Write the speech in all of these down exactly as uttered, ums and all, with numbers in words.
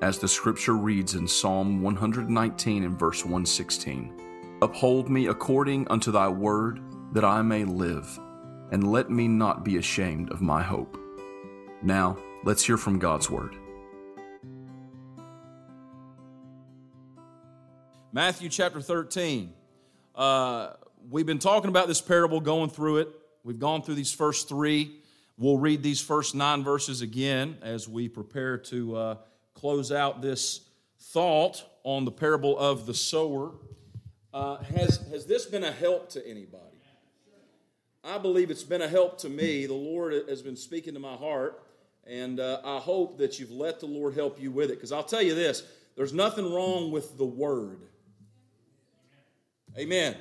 As the scripture reads in Psalm one nineteen and verse one sixteen, "Uphold me according unto thy word, that I may live, and let me not be ashamed of my hope." Now, let's hear from God's word. Matthew chapter thirteen. Uh, we've been talking about this parable, going through it. We've gone through these first three. We'll read these first nine verses again as we prepare to Uh, close out this thought on the parable of the sower. Uh, has, has this been a help to anybody? I believe it's been a help to me. The Lord has been speaking to my heart, and uh, I hope that you've let the Lord help you with it, because I'll tell you this, there's nothing wrong with the Word. Amen.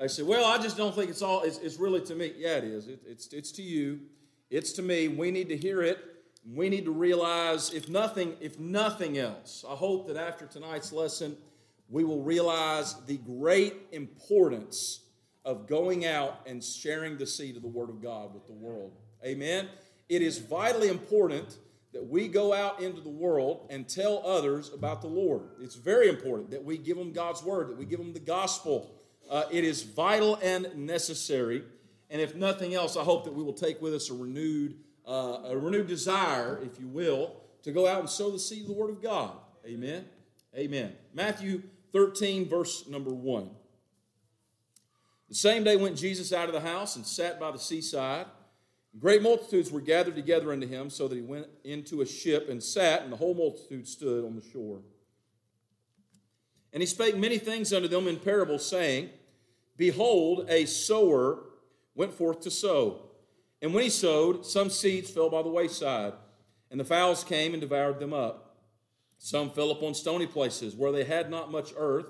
I said, well, I just don't think it's all, it's, it's really to me. Yeah, it is. It, it's, it's to you. It's to me. We need to hear it. We need to realize, if nothing, if nothing else, I hope that after tonight's lesson, we will realize the great importance of going out and sharing the seed of the Word of God with the world. Amen? It is vitally important that we go out into the world and tell others about the Lord. It's very important that we give them God's Word, that we give them the gospel. Uh, it is vital and necessary. And if nothing else, I hope that we will take with us a renewed Uh, a renewed desire, if you will, to go out and sow the seed of the Word of God. Amen. Amen. Matthew thirteen, verse number one. The same day went Jesus out of the house and sat by the seaside. Great multitudes were gathered together unto him, so that he went into a ship and sat, and the whole multitude stood on the shore. And he spake many things unto them in parables, saying, "Behold, a sower went forth to sow. And when he sowed, some seeds fell by the wayside, and the fowls came and devoured them up. Some fell upon stony places, where they had not much earth,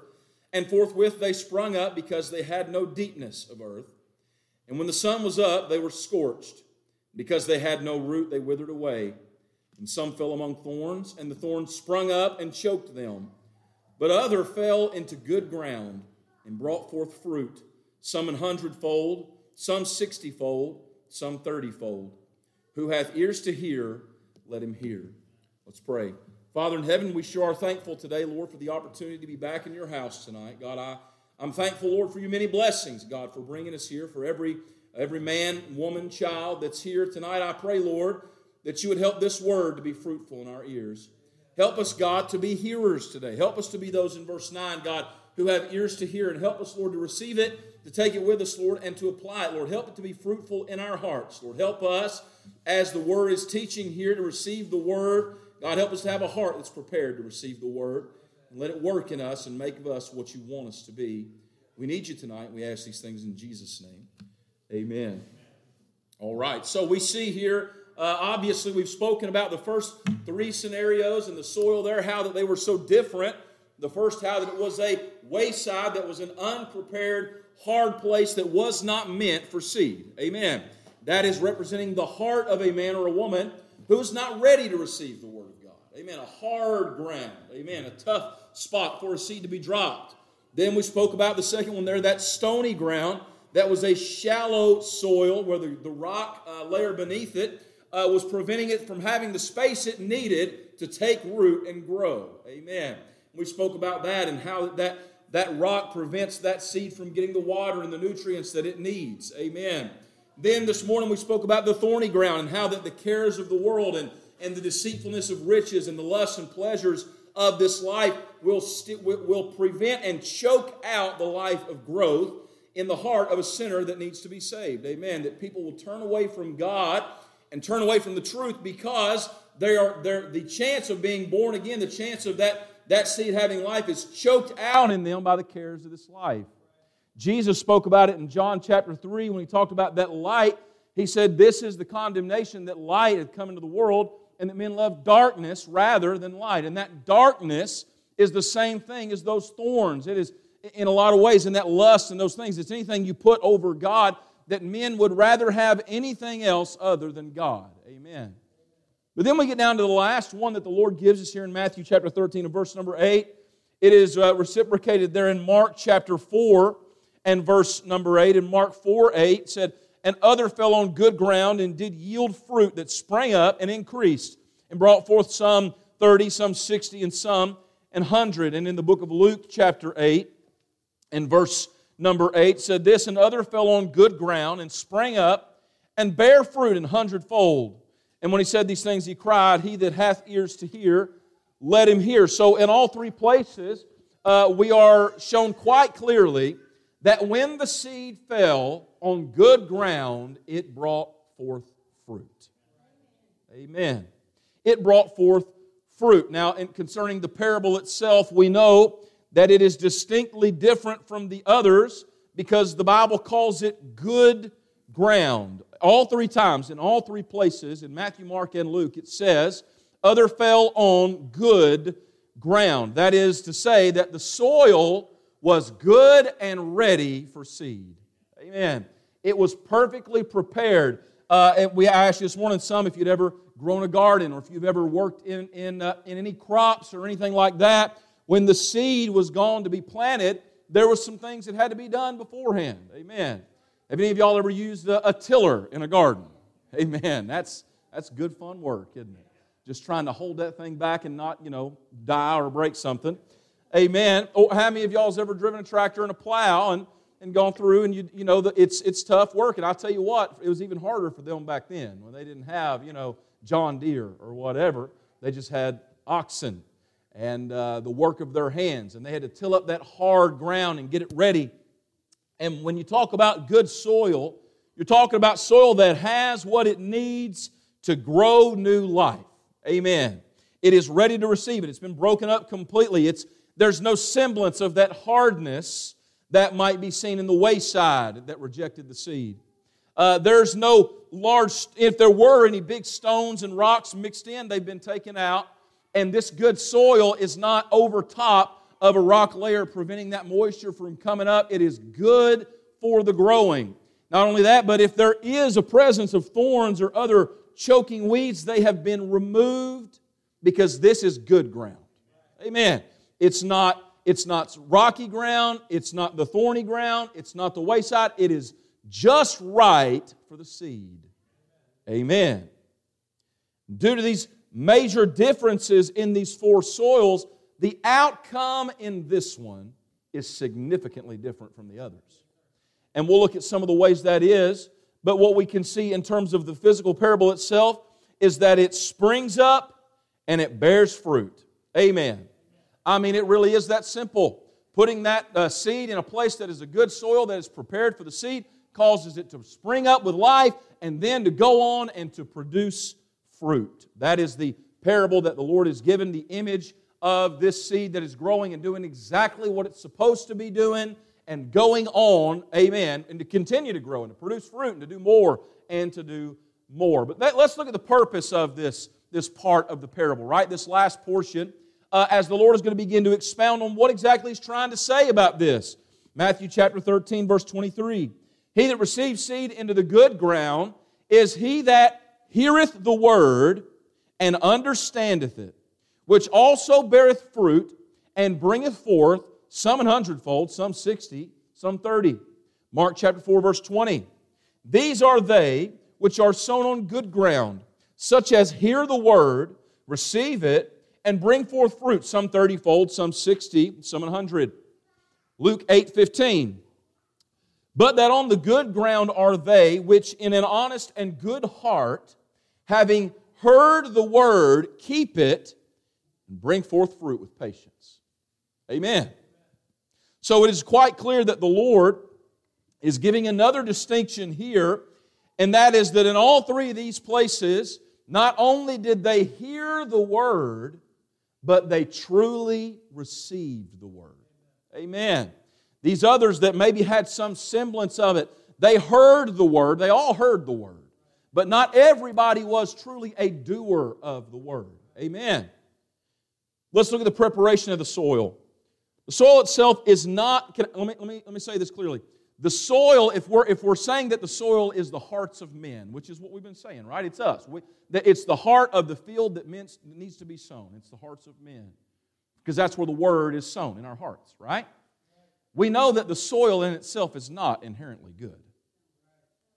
and forthwith they sprung up, because they had no deepness of earth. And when the sun was up, they were scorched. Because they had no root, they withered away. And some fell among thorns, and the thorns sprung up and choked them. But other fell into good ground, and brought forth fruit, some an hundredfold, some sixtyfold, some thirtyfold. Who hath ears to hear, let him hear." Let's pray. Father in heaven, we sure are thankful today, Lord, for the opportunity to be back in your house tonight. God, I, I'm thankful, Lord, for your many blessings, God, for bringing us here, for every, every man, woman, child that's here tonight. I pray, Lord, that you would help this word to be fruitful in our ears. Help us, God, to be hearers today. Help us to be those in verse nine, God, who have ears to hear, and help us, Lord, to receive it, to take it with us, Lord, and to apply it. Lord, help it to be fruitful in our hearts. Lord, help us, as the Word is teaching here, to receive the Word. God, help us to have a heart that's prepared to receive the Word, and let it work in us and make of us what you want us to be. We need you tonight. We ask these things in Jesus' name. Amen. All right, so we see here, uh, obviously we've spoken about the first three scenarios and the soil there, how that they were so different. The first, how that it was a wayside, that was an unprepared, hard place that was not meant for seed. Amen. That is representing the heart of a man or a woman who is not ready to receive the Word of God. Amen. A hard ground. Amen. A tough spot for a seed to be dropped. Then we spoke about the second one there, that stony ground. That was a shallow soil where the, the rock uh, layer beneath it uh, was preventing it from having the space it needed to take root and grow. Amen. We spoke about that and how that, that rock prevents that seed from getting the water and the nutrients that it needs. Amen. Then this morning we spoke about the thorny ground and how that the cares of the world and, and the deceitfulness of riches and the lusts and pleasures of this life will, st- will prevent and choke out the life of growth in the heart of a sinner that needs to be saved. Amen. That people will turn away from God and turn away from the truth because they are they're, the chance of being born again, the chance of that That seed having life is choked out in them by the cares of this life. Jesus spoke about it in John chapter three when he talked about that light he said, "This is the condemnation, that light had come into the world, and that men love darkness rather than light." And that darkness is the same thing as those thorns. It is, in a lot of ways, in that lust and those things. It's anything you put over God, that men would rather have anything else other than God. Amen. But then we get down to the last one that the Lord gives us here in Matthew chapter thirteen and verse number eight. It is uh, reciprocated there in Mark chapter four and verse number eight. In Mark four, eight, it said, "And other fell on good ground and did yield fruit that sprang up and increased, and brought forth some thirty, some sixty, and some an hundred." And in the book of Luke chapter eight and verse number eight said this, "And other fell on good ground and sprang up and bare fruit an hundredfold. And when he said these things, he cried, 'He that hath ears to hear, let him hear.'" So in all three places, uh, we are shown quite clearly that when the seed fell on good ground, it brought forth fruit. Amen. It brought forth fruit. Now, in concerning the parable itself, we know that it is distinctly different from the others because the Bible calls it good ground. All three times, in all three places, in Matthew, Mark, and Luke, it says, "Other fell on good ground." That is to say that the soil was good and ready for seed. Amen. It was perfectly prepared. Uh, and we I asked you this morning, some, if you'd ever grown a garden or if you've ever worked in, in, uh, in any crops or anything like that, when the seed was gone to be planted, there were some things that had to be done beforehand. Amen. Have any of y'all ever used a, a tiller in a garden? Amen. That's, that's good, fun work, isn't it? Just trying to hold that thing back and not, you know, die or break something. Amen. Oh, how many of y'all has ever driven a tractor and a plow and, and gone through and, you you know, the, it's it's tough work. And I'll tell you what, it was even harder for them back then when they didn't have, you know, John Deere or whatever. They just had oxen and uh, the work of their hands. And they had to till up that hard ground and get it ready. And when you talk about good soil, you're talking about soil that has what it needs to grow new life. Amen. It is ready to receive it. It's been broken up completely. It's There's no semblance of that hardness that might be seen in the wayside that rejected the seed. Uh, there's no large, if there were any big stones and rocks mixed in, they've been taken out. And this good soil is not over top of a rock layer preventing that moisture from coming up. It is good for the growing. Not only that, but if there is a presence of thorns or other choking weeds, they have been removed because this is good ground. Amen. It's not, it's not rocky ground. It's not the thorny ground. It's not the wayside. It is just right for the seed. Amen. Due to these major differences in these four soils, the outcome in this one is significantly different from the others. And we'll look at some of the ways that is. But what we can see in terms of the physical parable itself is that it springs up and it bears fruit. Amen. I mean, it really is that simple. Putting that uh, seed in a place that is a good soil, that is prepared for the seed, causes it to spring up with life and then to go on and to produce fruit. That is the parable that the Lord has given, the image of this seed that is growing and doing exactly what it's supposed to be doing and going on, amen, and to continue to grow and to produce fruit and to do more and to do more. But that, let's look at the purpose of this, this part of the parable, right? This last portion. Uh, as the Lord is going to begin to expound on what exactly He's trying to say about this. Matthew chapter thirteen, verse twenty-three. "He that receives seed into the good ground is he that heareth the word and understandeth it, which also beareth fruit and bringeth forth some an hundredfold, some sixty, some thirty. Mark chapter four, verse twenty. "These are they which are sown on good ground, such as hear the word, receive it, and bring forth fruit, some thirtyfold, some sixty, some an hundred." Luke eight, fifteen. "But that on the good ground are they which in an honest and good heart, having heard the word, keep it, and bring forth fruit with patience." Amen. So it is quite clear that the Lord is giving another distinction here, and that is that in all three of these places, not only did they hear the word, but they truly received the word. Amen. These others that maybe had some semblance of it, they heard the word. They all heard the word. But not everybody was truly a doer of the word. Amen. Let's look at the preparation of the soil. The soil itself is not, can, let, me, let, me, let me say this clearly. The soil, if we're, if we're saying that the soil is the hearts of men, which is what we've been saying, right? It's us. We, that it's the heart of the field that men, needs to be sown. It's the hearts of men. Because that's where the word is sown, in our hearts, right? We know that the soil in itself is not inherently good.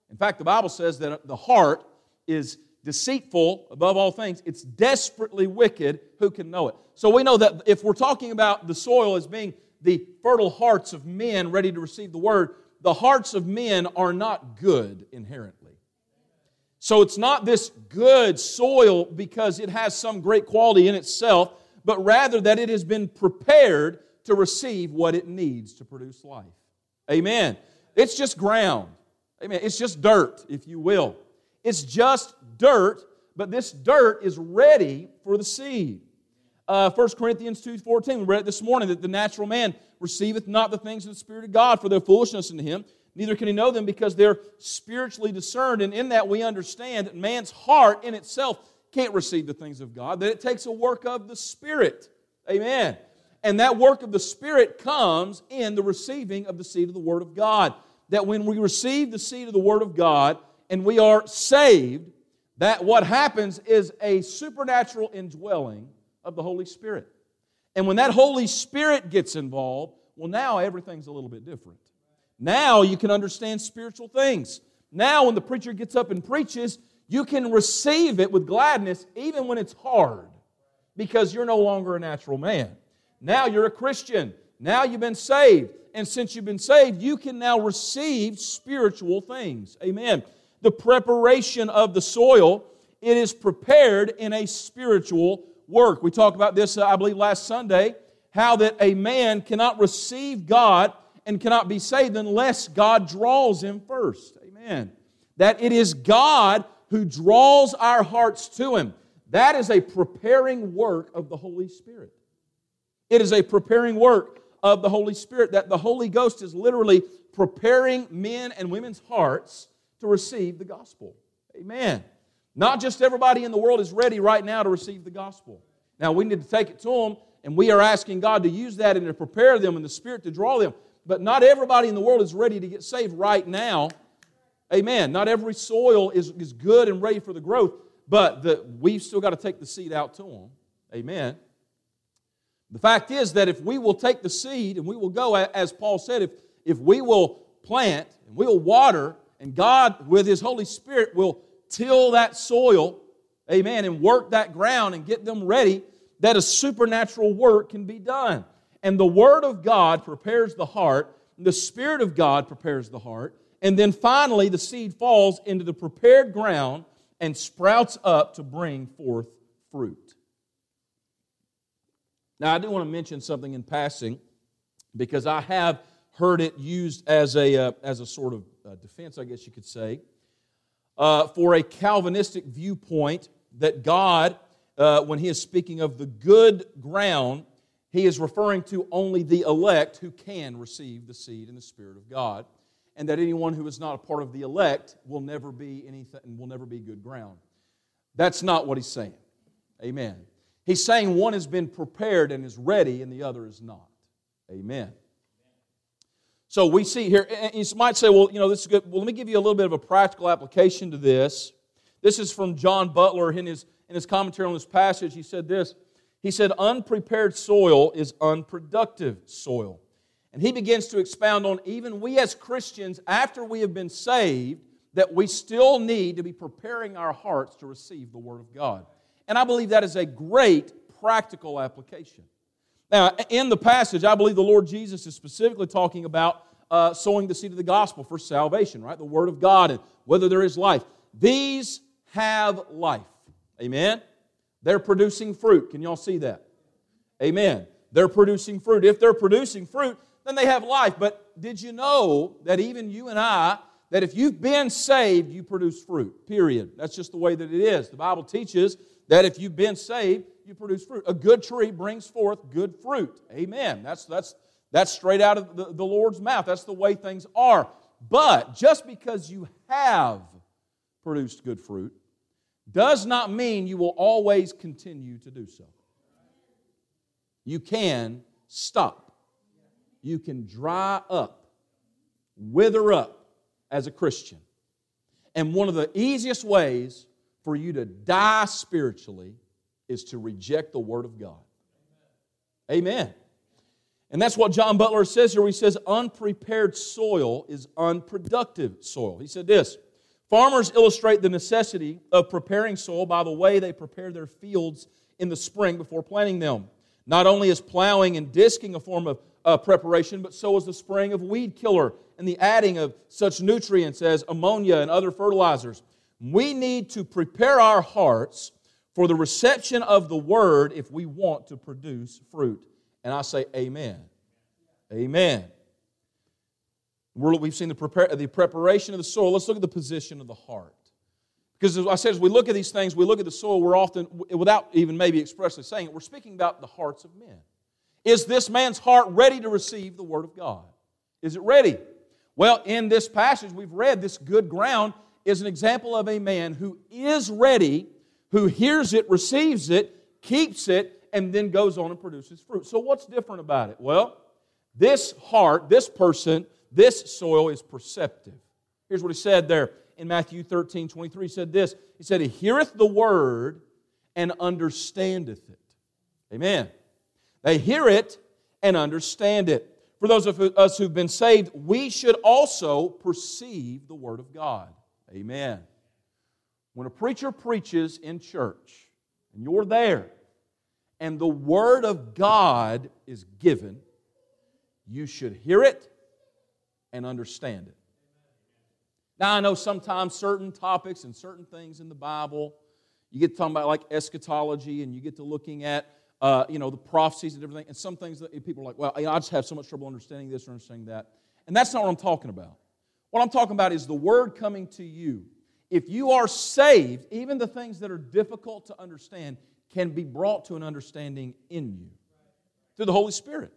In fact, the Bible says that the heart is deceitful above all things. It's desperately wicked. Who can know it? So we know that if we're talking about the soil as being the fertile hearts of men ready to receive the word, the hearts of men are not good inherently. So it's not this good soil because it has some great quality in itself, but rather that it has been prepared to receive what it needs to produce life. Amen. It's just ground. Amen. It's just dirt, if you will. It's just dirt, but this dirt is ready for the seed. Uh, First Corinthians two fourteen, we read it this morning, that the natural man receiveth not the things of the Spirit of God, for their foolishness unto him, neither can he know them, because they're spiritually discerned. And in that we understand that man's heart in itself can't receive the things of God, that it takes a work of the Spirit. Amen. And that work of the Spirit comes in the receiving of the seed of the Word of God. That when we receive the seed of the Word of God and we are saved, that what happens is a supernatural indwelling of the Holy Spirit. And when that Holy Spirit gets involved, well, now everything's a little bit different. Now you can understand spiritual things. Now when the preacher gets up and preaches, you can receive it with gladness even when it's hard, because you're no longer a natural man. Now you're a Christian. Now you've been saved. And since you've been saved, you can now receive spiritual things. Amen. The preparation of the soil, it is prepared in a spiritual work. We talked about this, uh, I believe, last Sunday, how that a man cannot receive God and cannot be saved unless God draws him first. Amen. That it is God who draws our hearts to Him. That is a preparing work of the Holy Spirit. It is a preparing work of the Holy Spirit, that the Holy Ghost is literally preparing men and women's hearts to receive the gospel. Amen. Not just everybody in the world is ready right now to receive the gospel. Now, we need to take it to them, and we are asking God to use that and to prepare them and the Spirit to draw them. But not everybody in the world is ready to get saved right now. Amen. Not every soil is, is good and ready for the growth, but the, we've still got to take the seed out to them. Amen. The fact is that if we will take the seed and we will go, as Paul said, if, if we will plant and we will water, and God with His Holy Spirit will till that soil, amen, and work that ground and get them ready, that a supernatural work can be done. And the Word of God prepares the heart, and the Spirit of God prepares the heart, and then finally the seed falls into the prepared ground and sprouts up to bring forth fruit. Now, I do want to mention something in passing, because I have heard it used as a uh, as a sort of uh, defense, I guess you could say, uh, for a Calvinistic viewpoint that God, uh, when He is speaking of the good ground, He is referring to only the elect who can receive the seed and the Spirit of God, and that anyone who is not a part of the elect will never be anything, will never be good ground. That's not what He's saying. Amen. He's saying one has been prepared and is ready and the other is not. Amen. So we see here, and you might say, well, you know, this is good. Well, let me give you a little bit of a practical application to this. This is from John Butler in his, in his commentary on this passage. He said this. He said, unprepared soil is unproductive soil. And he begins to expound on even we as Christians, after we have been saved, that we still need to be preparing our hearts to receive the Word of God. And I believe that is a great practical application. Now, in the passage, I believe the Lord Jesus is specifically talking about uh, sowing the seed of the gospel for salvation, right? The Word of God and whether there is life. These have life. Amen? They're producing fruit. Can y'all see that? Amen. They're producing fruit. If they're producing fruit, then they have life. But did you know that even you and I, that if you've been saved, you produce fruit, period. That's just the way that it is. The Bible teaches that if you've been saved, you produce fruit. A good tree brings forth good fruit. Amen. That's, that's, that's straight out of the, the Lord's mouth. That's the way things are. But just because you have produced good fruit does not mean you will always continue to do so. You can stop. You can dry up, wither up as a Christian. And one of the easiest ways for you to die spiritually is to reject the Word of God. Amen. And that's what John Butler says here. He says, unprepared soil is unproductive soil. He said this, farmers illustrate the necessity of preparing soil by the way they prepare their fields in the spring before planting them. Not only is plowing and disking a form of uh, preparation, but so is the spraying of weed killer and the adding of such nutrients as ammonia and other fertilizers. We need to prepare our hearts for the reception of the Word if we want to produce fruit. And I say amen. Amen. We're, we've seen the, prepare, the preparation of the soil. Let's look at the position of the heart. Because as I said, as we look at these things, we look at the soil, we're often, without even maybe expressly saying it, we're speaking about the hearts of men. Is this man's heart ready to receive the Word of God? Is it ready? Well, in this passage we've read, this good ground is an example of a man who is ready, who hears it, receives it, keeps it, and then goes on and produces fruit. So what's different about it? Well, this heart, this person, this soil is perceptive. Here's what he said there in Matthew thirteen twenty-three. He said this, he said, he heareth the word and understandeth it. Amen. They hear it and understand it. For those of us who've been saved, we should also perceive the Word of God. Amen. When a preacher preaches in church, and you're there, and the Word of God is given, you should hear it and understand it. Now, I know sometimes certain topics and certain things in the Bible, you get talking about like eschatology, and you get to looking at uh, you know, the prophecies and everything, and some things that people are like, well, you know, I just have so much trouble understanding this or understanding that. And that's not what I'm talking about. What I'm talking about is the Word coming to you. If you are saved, even the things that are difficult to understand can be brought to an understanding in you through the Holy Spirit.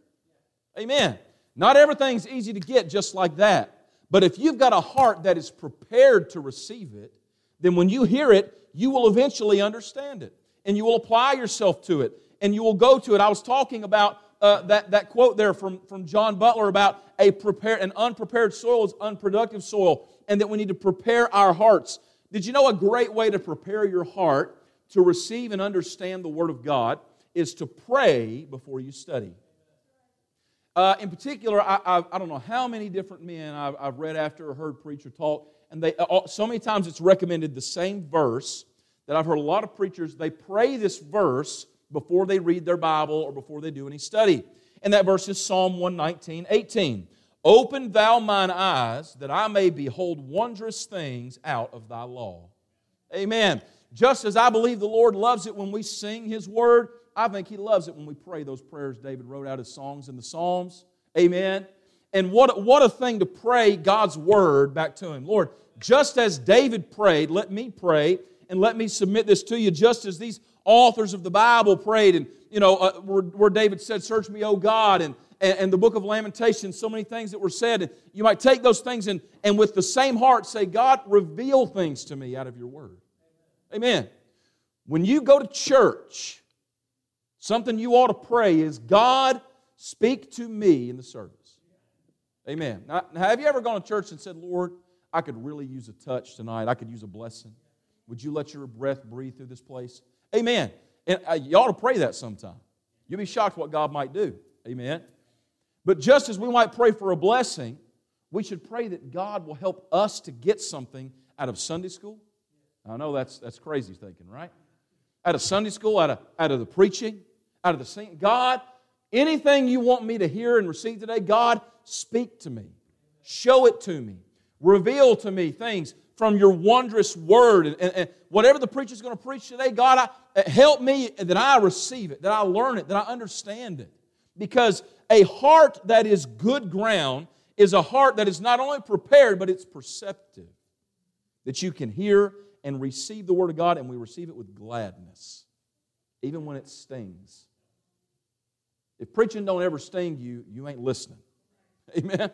Amen. Not everything's easy to get just like that. But if you've got a heart that is prepared to receive it, then when you hear it, you will eventually understand it. And you will apply yourself to it. And you will go to it. I was talking about uh, that, that quote there from, from John Butler about a prepared, an unprepared soil is unproductive soil, and that we need to prepare our hearts. Did you know a great way to prepare your heart to receive and understand the Word of God is to pray before you study. Uh, in particular, I, I, I don't know how many different men I've, I've read after or heard preacher talk, and they so many times it's recommended the same verse that I've heard a lot of preachers, they pray this verse before they read their Bible or before they do any study. And that verse is Psalm one nineteen, eighteen. Open thou mine eyes, that I may behold wondrous things out of thy law. Amen. Just as I believe the Lord loves it when we sing His Word, I think He loves it when we pray those prayers David wrote out his songs in the Psalms. Amen. And what, what a thing to pray God's Word back to Him. Lord, just as David prayed, let me pray, and let me submit this to you, just as these authors of the Bible prayed, and you know, uh, where, where David said, search me, O God, and, and, and the book of Lamentations, so many things that were said. And you might take those things and, and with the same heart say, God, reveal things to me out of your Word. Amen. When you go to church, something you ought to pray is, God, speak to me in the service. Amen. Now, have you ever gone to church and said, Lord, I could really use a touch tonight. I could use a blessing. Would you let your breath breathe through this place? Amen. And you ought to pray that sometime. You'll be shocked what God might do. Amen. But just as we might pray for a blessing, we should pray that God will help us to get something out of Sunday school. I know that's that's crazy thinking, right? Out of Sunday school, out of, out of the preaching, out of the singing. God, anything you want me to hear and receive today, God, speak to me. Show it to me. Reveal to me things from your wondrous Word. And, and, and whatever the preacher's going to preach today, God, I, help me that I receive it, that I learn it, that I understand it. Because a heart that is good ground is a heart that is not only prepared, but it's perceptive. That you can hear and receive the Word of God, and we receive it with gladness, even when it stings. If preaching don't ever sting you, you ain't listening. Amen?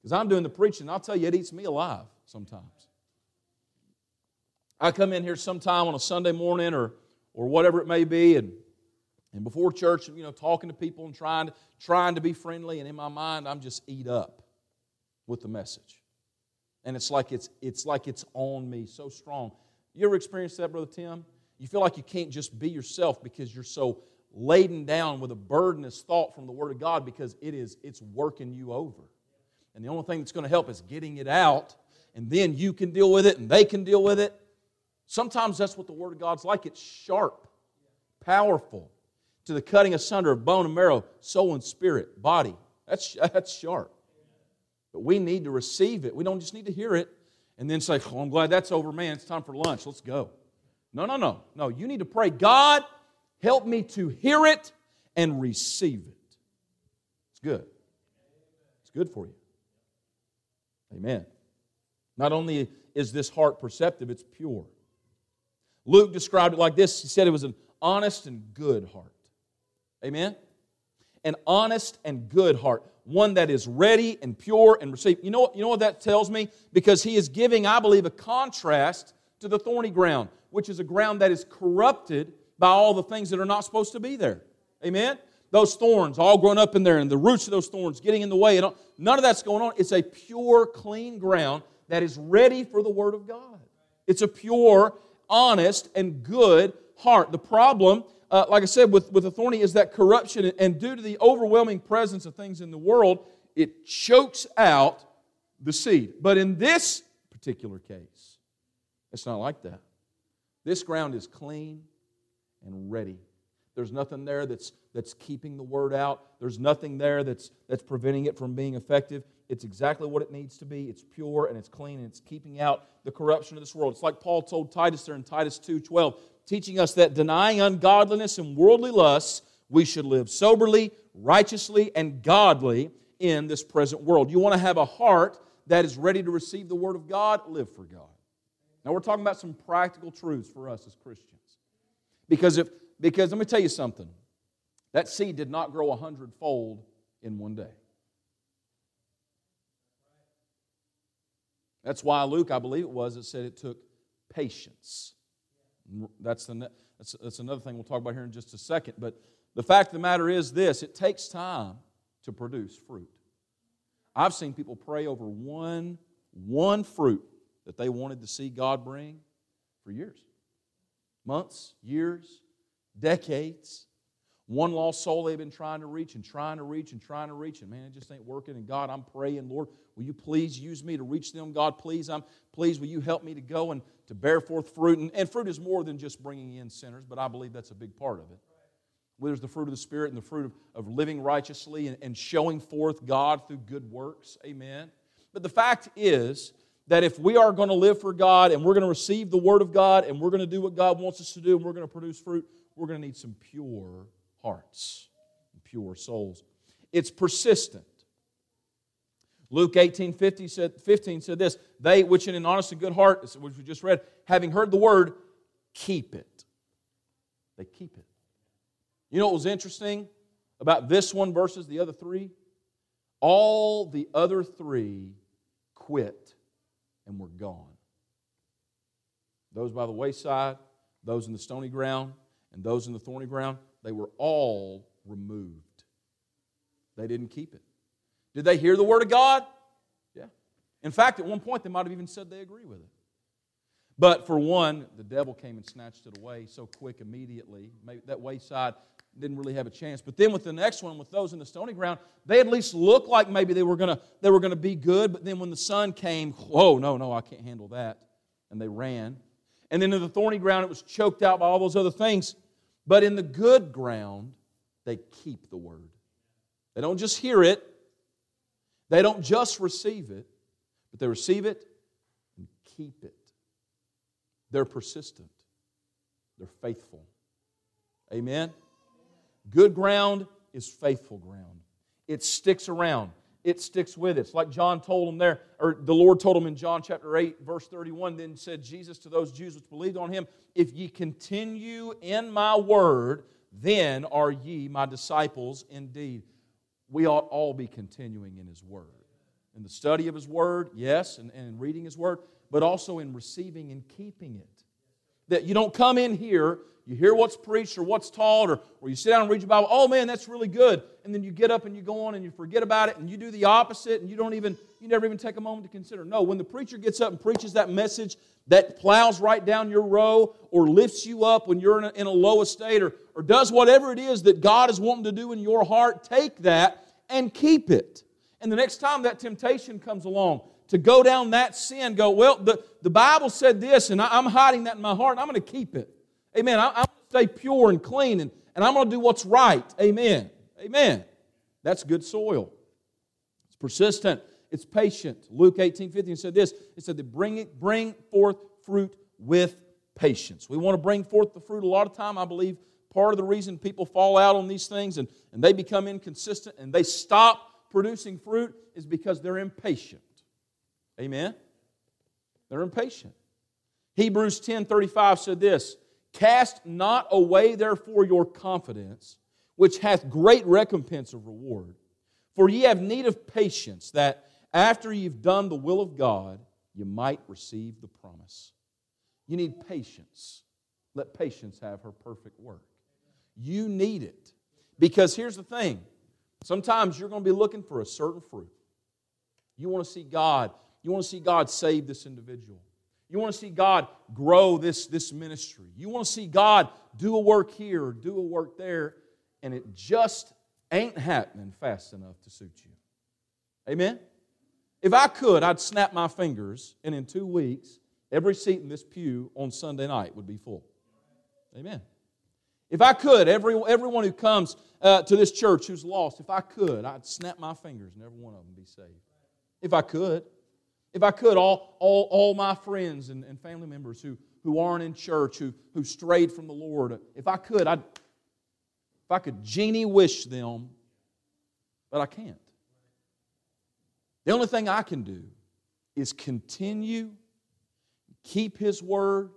Because I'm doing the preaching, and I'll tell you, it eats me alive sometimes. I come in here sometime on a Sunday morning or or whatever it may be, and and before church, you know, talking to people and trying to, trying to be friendly, and in my mind, I'm just eat up with the message. And it's like it's it's like it's on me so strong. You ever experienced that, Brother Tim? You feel like you can't just be yourself because you're so laden down with a burdenous thought from the Word of God, because it is it's working you over. And the only thing that's going to help is getting it out, and then you can deal with it, and they can deal with it. Sometimes that's what the Word of God's like. It's sharp, powerful, to the cutting asunder of bone and marrow, soul and spirit, body. That's, that's sharp. But we need to receive it. We don't just need to hear it and then say, oh, I'm glad that's over, man. It's time for lunch. Let's go. No, no, no. No, you need to pray, God, help me to hear it and receive it. It's good. It's good for you. Amen. Not only is this heart perceptive, it's pure. Luke described it like this. He said it was an honest and good heart. Amen? An honest and good heart. One that is ready and pure and received. You know what, you know what that tells me? Because he is giving, I believe, a contrast to the thorny ground, which is a ground that is corrupted by all the things that are not supposed to be there. Amen? Those thorns all grown up in there, and the roots of those thorns getting in the way. And none of that's going on. It's a pure, clean ground that is ready for the Word of God. It's a pure, honest, and good heart. The problem, uh, like I said, with, with the thorny is that corruption, and due to the overwhelming presence of things in the world, it chokes out the seed. But in this particular case, it's not like that. This ground is clean and ready. There's nothing there that's that's keeping the Word out. There's nothing there that's that's preventing it from being effective. It's exactly what it needs to be. It's pure and it's clean and it's keeping out the corruption of this world. It's like Paul told Titus there in Titus two twelve, teaching us that denying ungodliness and worldly lusts, we should live soberly, righteously, and godly in this present world. You want to have a heart that is ready to receive the Word of God? Live for God. Now we're talking about some practical truths for us as Christians. Because, if, because let me tell you something. That seed did not grow a hundredfold in one day. That's why Luke, I believe it was, it said it took patience. That's, the, that's, that's another thing we'll talk about here in just a second. But the fact of the matter is this, it takes time to produce fruit. I've seen people pray over one, one fruit that they wanted to see God bring for years. Months, years, decades. One lost soul they've been trying to reach and trying to reach and trying to reach. And man, it just ain't working. And God, I'm praying, Lord, will you please use me to reach them? God, please, I'm please, will you help me to go and to bear forth fruit? And, and fruit is more than just bringing in sinners, but I believe that's a big part of it. Well, there's the fruit of the Spirit and the fruit of, of living righteously and, and showing forth God through good works. Amen. But the fact is that if we are going to live for God and we're going to receive the Word of God and we're going to do what God wants us to do and we're going to produce fruit, we're going to need some pure hearts and pure souls. It's persistent. Luke eighteen fifteen said, fifteen said this, they which in an honest and good heart, which we just read, having heard the word, keep it. They keep it. You know what was interesting about this one versus the other three? All the other three quit and were gone. Those by the wayside, those in the stony ground, and those in the thorny ground, they were all removed. They didn't keep it. Did they hear the Word of God? Yeah. In fact, at one point, they might have even said they agree with it. But for one, the devil came and snatched it away so quick immediately. Maybe that wayside didn't really have a chance. But then with the next one, with those in the stony ground, they at least looked like maybe they were going to they were going to be good. But then when the sun came, whoa, no, no, I can't handle that. And they ran. And then in the thorny ground, it was choked out by all those other things. But in the good ground, they keep the Word. They don't just hear it. They don't just receive it. But they receive it and keep it. They're persistent. They're faithful. Amen? Good ground is faithful ground. It sticks around. It sticks with us. Like John told them there, or the Lord told them in John chapter eight, verse thirty-one, then said Jesus to those Jews which believed on Him, if ye continue in my word, then are ye my disciples indeed. We ought all be continuing in His word. In the study of His word, yes, and, and in reading His word, but also in receiving and keeping it. that you don't come in here, you hear what's preached or what's taught, or, or you sit down and read your Bible, oh man, that's really good, and then you get up and you go on and you forget about it, and you do the opposite, and you don't even, you never even take a moment to consider. No, when the preacher gets up and preaches that message that plows right down your row, or lifts you up when you're in a, in a low estate, or, or does whatever it is that God is wanting to do in your heart, take that and keep it. And the next time that temptation comes along, to go down that sin, go, well, the, the Bible said this, and I, I'm hiding that in my heart, and I'm going to keep it. Amen. I, I'm going to stay pure and clean, and, and I'm going to do what's right. Amen. Amen. That's good soil. It's persistent. It's patient. Luke eighteen fifteen said this. It said, bring, it, bring forth fruit with patience. We want to bring forth the fruit. A lot of time, I believe, part of the reason people fall out on these things and, and they become inconsistent and they stop producing fruit is because they're impatient. Amen? They're impatient. Hebrews ten thirty-five said this, cast not away therefore your confidence, which hath great recompense of reward. For ye have need of patience, that after you've done the will of God, you might receive the promise. You need patience. Let patience have her perfect work. You need it. Because here's the thing. Sometimes you're going to be looking for a certain fruit. You want to see God. You want to see God save this individual. You want to see God grow this, this ministry. You want to see God do a work here or do a work there, and it just ain't happening fast enough to suit you. Amen? If I could, I'd snap my fingers, and in two weeks, every seat in this pew on Sunday night would be full. Amen. If I could, every, everyone who comes uh, to this church who's lost, if I could, I'd snap my fingers and every one of them be saved. If I could. If I could, all, all, all my friends and, and family members who, who aren't in church, who, who strayed from the Lord, if I could, I'd, if I could genie wish them, but I can't. The only thing I can do is continue, keep His Word,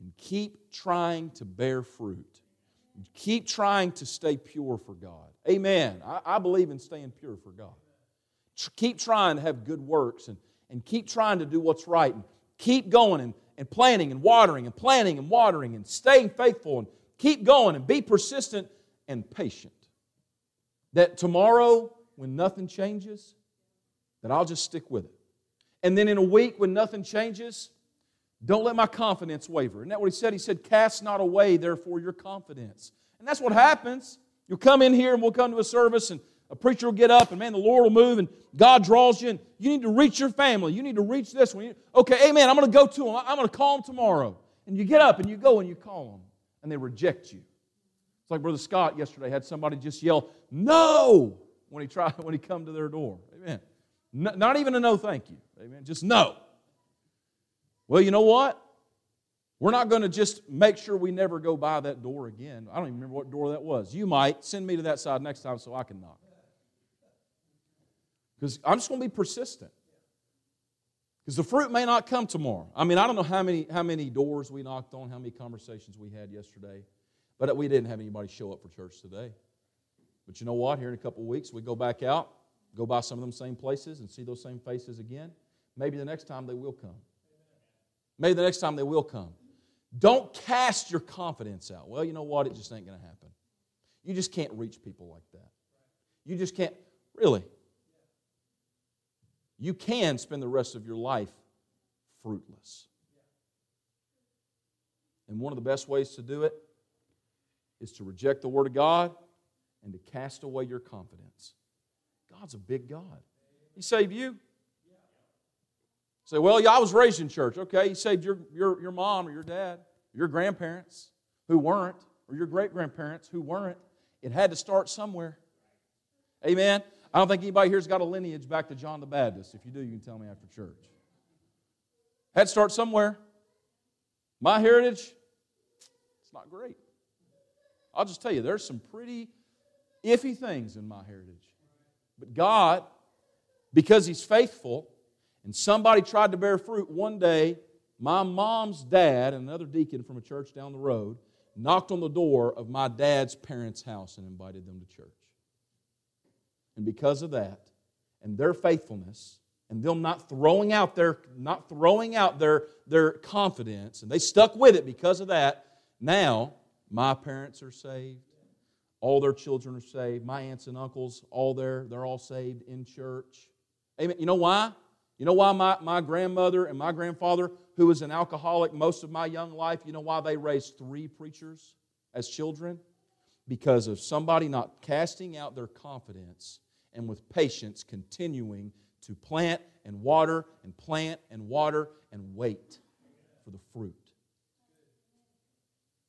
and keep trying to bear fruit. Keep trying to stay pure for God. Amen. I, I believe in staying pure for God. Tr- keep trying to have good works and And keep trying to do what's right. And keep going and, and planting and watering and planting and watering and staying faithful. And keep going and be persistent and patient. That tomorrow, when nothing changes, that I'll just stick with it. And then in a week, when nothing changes, don't let my confidence waver. Isn't that what he said? He said, cast not away, therefore, your confidence. And that's what happens. You'll come in here and we'll come to a service and a preacher will get up, and man, the Lord will move, and God draws you, and you need to reach your family. You need to reach this one. Okay, amen, I'm going to go to them. I'm going to call them tomorrow. And you get up, and you go, and you call them, and they reject you. It's like Brother Scott yesterday had somebody just yell, no, when he tried, when he come to their door. Amen. No, not even a no thank you. Amen, just no. Well, you know what? We're not going to just make sure we never go by that door again. I don't even remember what door that was. You might send me to that side next time so I can knock. Because I'm just going to be persistent. Because the fruit may not come tomorrow. I mean, I don't know how many how many doors we knocked on, how many conversations we had yesterday. But we didn't have anybody show up for church today. But you know what? Here in a couple of weeks, we go back out, go by some of them same places and see those same faces again. Maybe the next time they will come. Maybe the next time they will come. Don't cast your confidence out. Well, you know what? It just ain't going to happen. You just can't reach people like that. You just can't. Really? You can spend the rest of your life fruitless. And one of the best ways to do it is to reject the Word of God and to cast away your confidence. God's a big God. He saved you. Say, well, yeah, I was raised in church. Okay, He saved your, your, your mom or your dad, your grandparents who weren't, or your great-grandparents who weren't. It had to start somewhere. Amen? I don't think anybody here's got a lineage back to John the Baptist. If you do, you can tell me after church. Had to start somewhere. My heritage, it's not great. I'll just tell you, there's some pretty iffy things in my heritage. But God, because He's faithful, and somebody tried to bear fruit one day, my mom's dad and another deacon from a church down the road knocked on the door of my dad's parents' house and invited them to church. And because of that, and their faithfulness, and them not throwing out their not throwing out their, their confidence, and they stuck with it because of that. Now, my parents are saved. All their children are saved. My aunts and uncles, all their, they're all saved in church. Amen. You know why? You know why my, my grandmother and my grandfather, who was an alcoholic most of my young life, you know why they raised three preachers as children? Because of somebody not casting out their confidence and with patience continuing to plant and water and plant and water and wait for the fruit.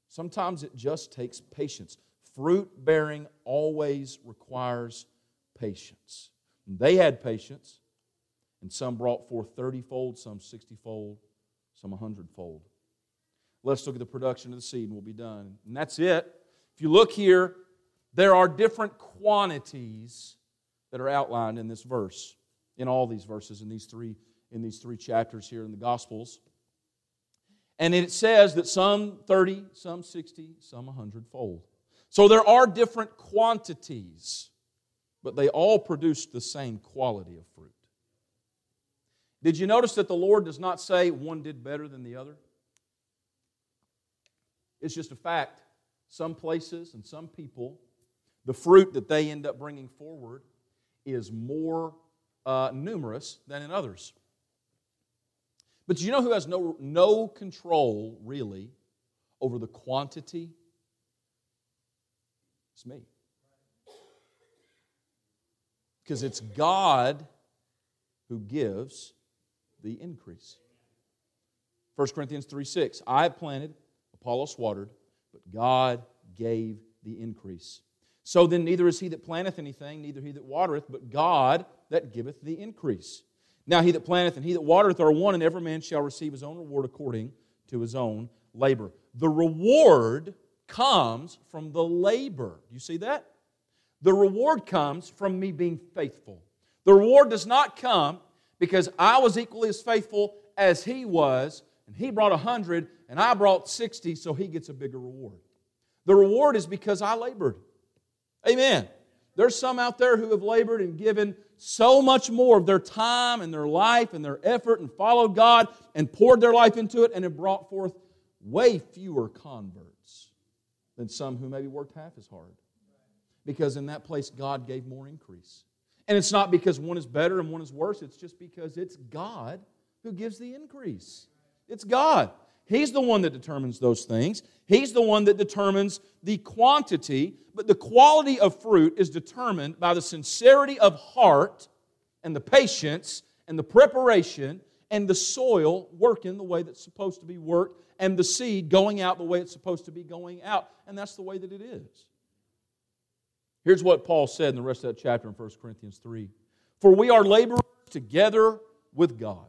Sometimes it just takes patience. Fruit bearing always requires patience. And they had patience, and some brought forth thirty-fold, some sixty-fold, some one hundred-fold. Let's look at the production of the seed, and we'll be done. And that's it. If you look here, there are different quantities that are outlined in this verse, in all these verses, in these three, in these three chapters here in the Gospels. And it says that some thirty, some sixty, some one hundred-fold. So there are different quantities, but they all produce the same quality of fruit. Did you notice that the Lord does not say one did better than the other? It's just a fact. Some places and some people, the fruit that they end up bringing forward is more uh, numerous than in others. But you know who has no, no control, really, over the quantity? It's me. Because it's God who gives the increase. First Corinthians three six, I have planted, Apollos watered, but God gave the increase. So then neither is he that planteth anything, neither he that watereth, but God that giveth the increase. Now he that planteth and he that watereth are one, and every man shall receive his own reward according to his own labor. The reward comes from the labor. You see that? The reward comes from me being faithful. The reward does not come because I was equally as faithful as he was, and he brought one hundred, and I brought sixty, so he gets a bigger reward. The reward is because I labored. Amen. There's some out there who have labored and given so much more of their time and their life and their effort and followed God and poured their life into it and have brought forth way fewer converts than some who maybe worked half as hard. Because in that place, God gave more increase. And it's not because one is better and one is worse. It's just because it's God who gives the increase. It's God. He's the one that determines those things. He's the one that determines the quantity. But the quality of fruit is determined by the sincerity of heart and the patience and the preparation and the soil working the way that's supposed to be worked and the seed going out the way it's supposed to be going out. And that's the way that it is. Here's what Paul said in the rest of that chapter in First Corinthians three. For we are laborers together with God.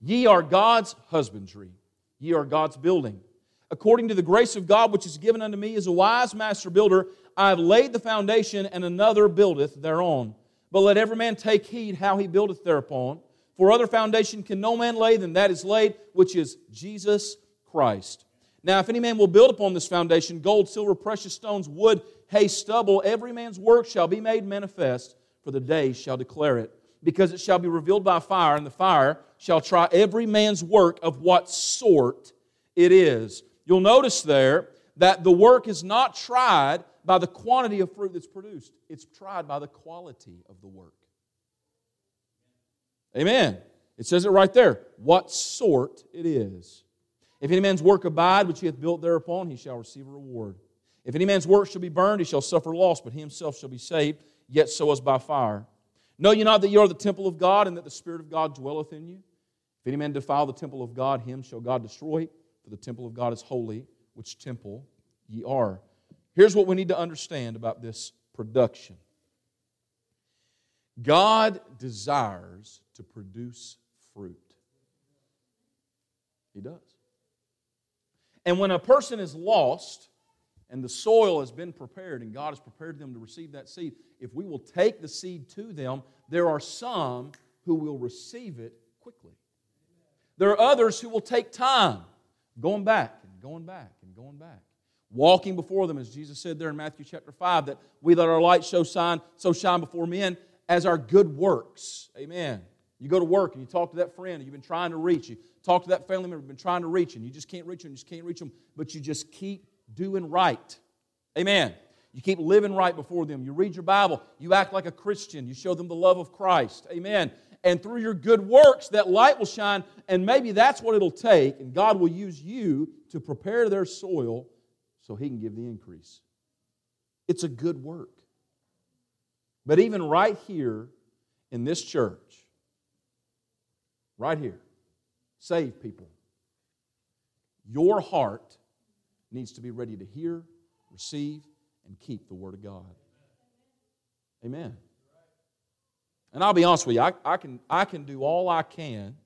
Ye are God's husbandry. Ye are God's building. According to the grace of God which is given unto me as a wise master builder, I have laid the foundation, and another buildeth thereon. But let every man take heed how he buildeth thereupon. For other foundation can no man lay than that is laid, which is Jesus Christ. Now, if any man will build upon this foundation, gold, silver, precious stones, wood, hay, stubble, every man's work shall be made manifest, for the day shall declare it, because it shall be revealed by fire, and the fire shall try every man's work of what sort it is. You'll notice there that the work is not tried by the quantity of fruit that's produced. It's tried by the quality of the work. Amen. It says it right there, what sort it is. If any man's work abide, which he hath built thereupon, he shall receive a reward. If any man's work shall be burned, he shall suffer loss, but he himself shall be saved, yet so as by fire. Know ye not that ye are the temple of God, and that the Spirit of God dwelleth in you? If any man defile the temple of God, him shall God destroy, for the temple of God is holy, which temple ye are. Here's what we need to understand about this production. God desires to produce fruit. He does. And when a person is lost and the soil has been prepared and God has prepared them to receive that seed, if we will take the seed to them, there are some who will receive it quickly. There are others who will take time, going back and going back and going back. Walking before them, as Jesus said there in Matthew chapter five, that we let our light so shine, so shine before men as our good works. Amen. You go to work and you talk to that friend you've been trying to reach. You talk to that family member you've been trying to reach, and you just can't reach them, you just can't reach them, but you just keep doing right. Amen. You keep living right before them. You read your Bible. You act like a Christian. You show them the love of Christ. Amen. And through your good works, that light will shine, and maybe that's what it'll take, and God will use you to prepare their soil so He can give the increase. It's a good work. But even right here in this church, right here, saved people, your heart needs to be ready to hear, receive, and keep the Word of God. Amen. And I'll be honest with you, I, I can I can do all I can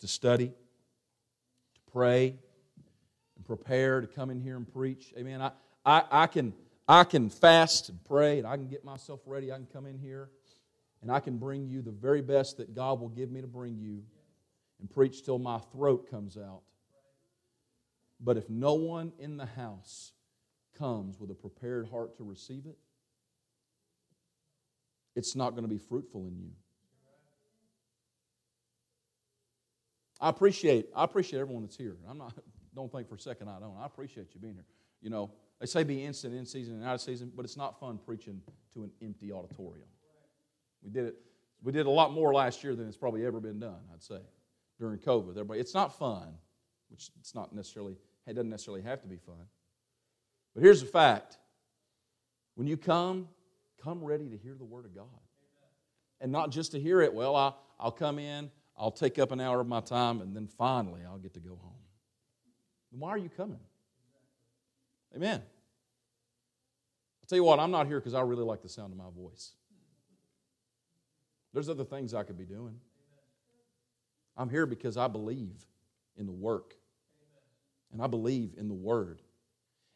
to study, to pray, and prepare to come in here and preach. Amen. I, I, I can I can fast and pray, and I can get myself ready. I can come in here, and I can bring you the very best that God will give me to bring you and preach till my throat comes out. But if no one in the house comes with a prepared heart to receive it, it's not going to be fruitful in you. I appreciate, I appreciate everyone that's here. I'm not, don't think for a second I don't. I appreciate you being here. You know, they say be instant in season and out of season, but it's not fun preaching to an empty auditorium. We did it. We did a lot more last year than it's probably ever been done, I'd say, during COVID. Everybody, it's not fun, which it's not necessarily, it doesn't necessarily have to be fun. But here's the fact. When you come, come ready to hear the Word of God. And not just to hear it, well, I, I'll come in, I'll take up an hour of my time, and then finally I'll get to go home. Then why are you coming? Amen. I'll tell you what, I'm not here because I really like the sound of my voice. There's other things I could be doing. I'm here because I believe in the work. And I believe in the Word.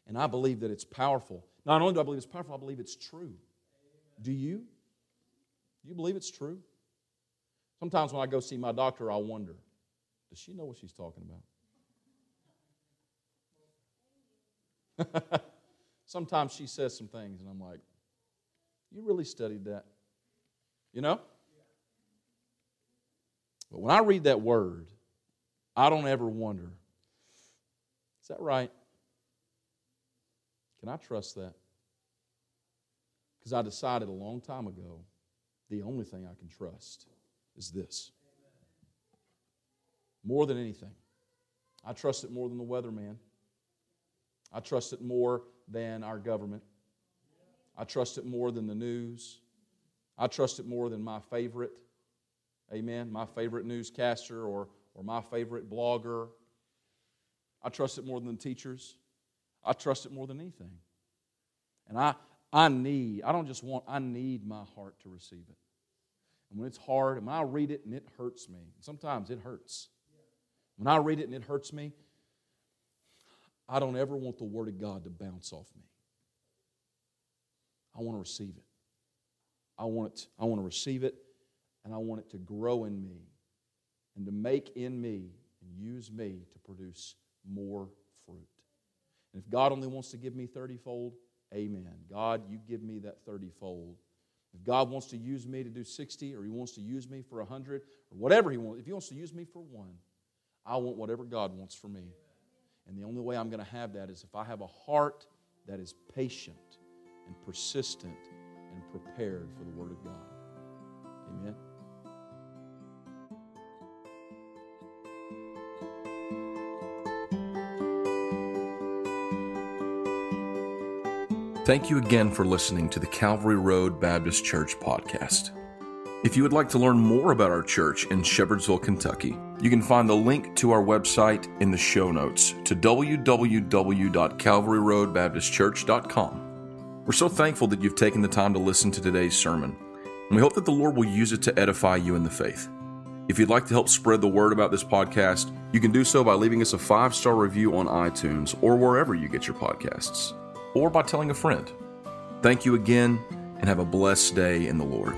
And I believe that it's powerful. Not only do I believe it's powerful, I believe it's true. Do you? Do you believe it's true? Sometimes when I go see my doctor, I wonder, does she know what she's talking about? Sometimes she says some things, and I'm like, you really studied that? You know? But when I read that word, I don't ever wonder, is that right? Can I trust that? Because I decided a long time ago, the only thing I can trust is this. More than anything. I trust it more than the weatherman. I trust it more than our government. I trust it more than the news. I trust it more than my favorite, amen, my favorite newscaster or, or my favorite blogger. I trust it more than the teachers. I trust it more than anything. And I, I need, I don't just want, I need my heart to receive it. And when it's hard, and when I read it and it hurts me, sometimes it hurts. When I read it and it hurts me, I don't ever want the Word of God to bounce off me. I want to receive it. I want it, I want to receive it, and I want it to grow in me and to make in me and use me to produce more fruit. And if God only wants to give me thirty-fold, amen. God, you give me that thirty-fold. If God wants to use me to do sixty, or He wants to use me for one hundred, or whatever He wants, if He wants to use me for one, I want whatever God wants for me. And the only way I'm going to have that is if I have a heart that is patient and persistent and prepared for the Word of God. Amen. Thank you again for listening to the Calvary Road Baptist Church podcast. If you would like to learn more about our church in Shepherdsville, Kentucky, you can find the link to our website in the show notes to w w w dot calvary road baptist church dot com. We're so thankful that you've taken the time to listen to today's sermon, and we hope that the Lord will use it to edify you in the faith. If you'd like to help spread the word about this podcast, you can do so by leaving us a five-star review on iTunes or wherever you get your podcasts, or by telling a friend. Thank you again, and have a blessed day in the Lord.